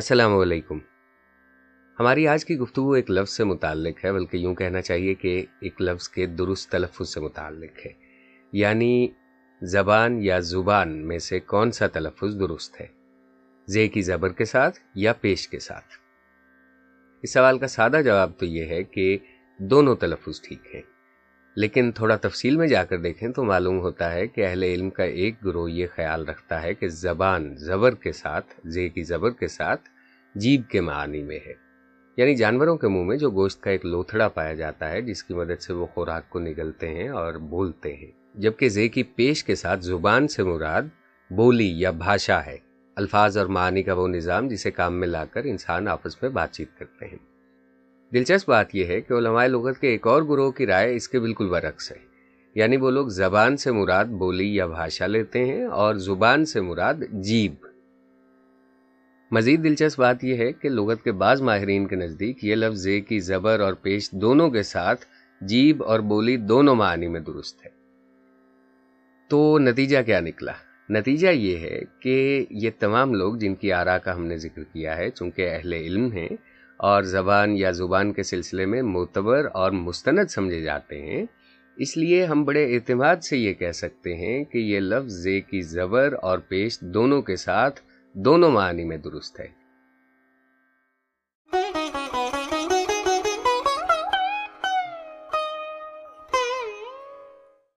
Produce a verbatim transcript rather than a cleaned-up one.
السلام علیکم۔ ہماری آج کی گفتگو ایک لفظ سے متعلق ہے، بلکہ یوں کہنا چاہیے کہ ایک لفظ کے درست تلفظ سے متعلق ہے، یعنی زبان یا زبان میں سے کون سا تلفظ درست ہے، زے کی زبر کے ساتھ یا پیش کے ساتھ۔ اس سوال کا سادہ جواب تو یہ ہے کہ دونوں تلفظ ٹھیک ہیں، لیکن تھوڑا تفصیل میں جا کر دیکھیں تو معلوم ہوتا ہے کہ اہل علم کا ایک گروہ یہ خیال رکھتا ہے کہ زبان زبر کے ساتھ، زے کی زبر کے ساتھ، جیب کے معنی میں ہے، یعنی جانوروں کے منہ میں جو گوشت کا ایک لوتھڑا پایا جاتا ہے جس کی مدد سے وہ خوراک کو نگلتے ہیں اور بولتے ہیں، جبکہ زے کی پیش کے ساتھ زبان سے مراد بولی یا بھاشا ہے، الفاظ اور معنی کا وہ نظام جسے کام میں لا کر انسان آپس میں بات چیت کرتے ہیں۔ دلچسپ بات یہ ہے کہ علماء لغت کے ایک اور گروہ کی رائے اس کے بالکل برعکس ہے، یعنی وہ لوگ زبان سے مراد بولی یا بھاشا لیتے ہیں اور زبان سے مراد جیب۔ مزید دلچسپ بات یہ ہے کہ لغت کے بعض ماہرین کے نزدیک یہ لفظ زے کی زبر اور پیش دونوں کے ساتھ جیب اور بولی دونوں معنی میں درست ہے۔ تو نتیجہ کیا نکلا؟ نتیجہ یہ ہے کہ یہ تمام لوگ جن کی آراء کا ہم نے ذکر کیا ہے، چونکہ اہل علم ہیں اور زبان یا زبان کے سلسلے میں معتبر اور مستند سمجھے جاتے ہیں، اس لیے ہم بڑے اعتماد سے یہ کہہ سکتے ہیں کہ یہ لفظ زے کی زبر اور پیش دونوں کے ساتھ دونوں معنی میں درست ہے۔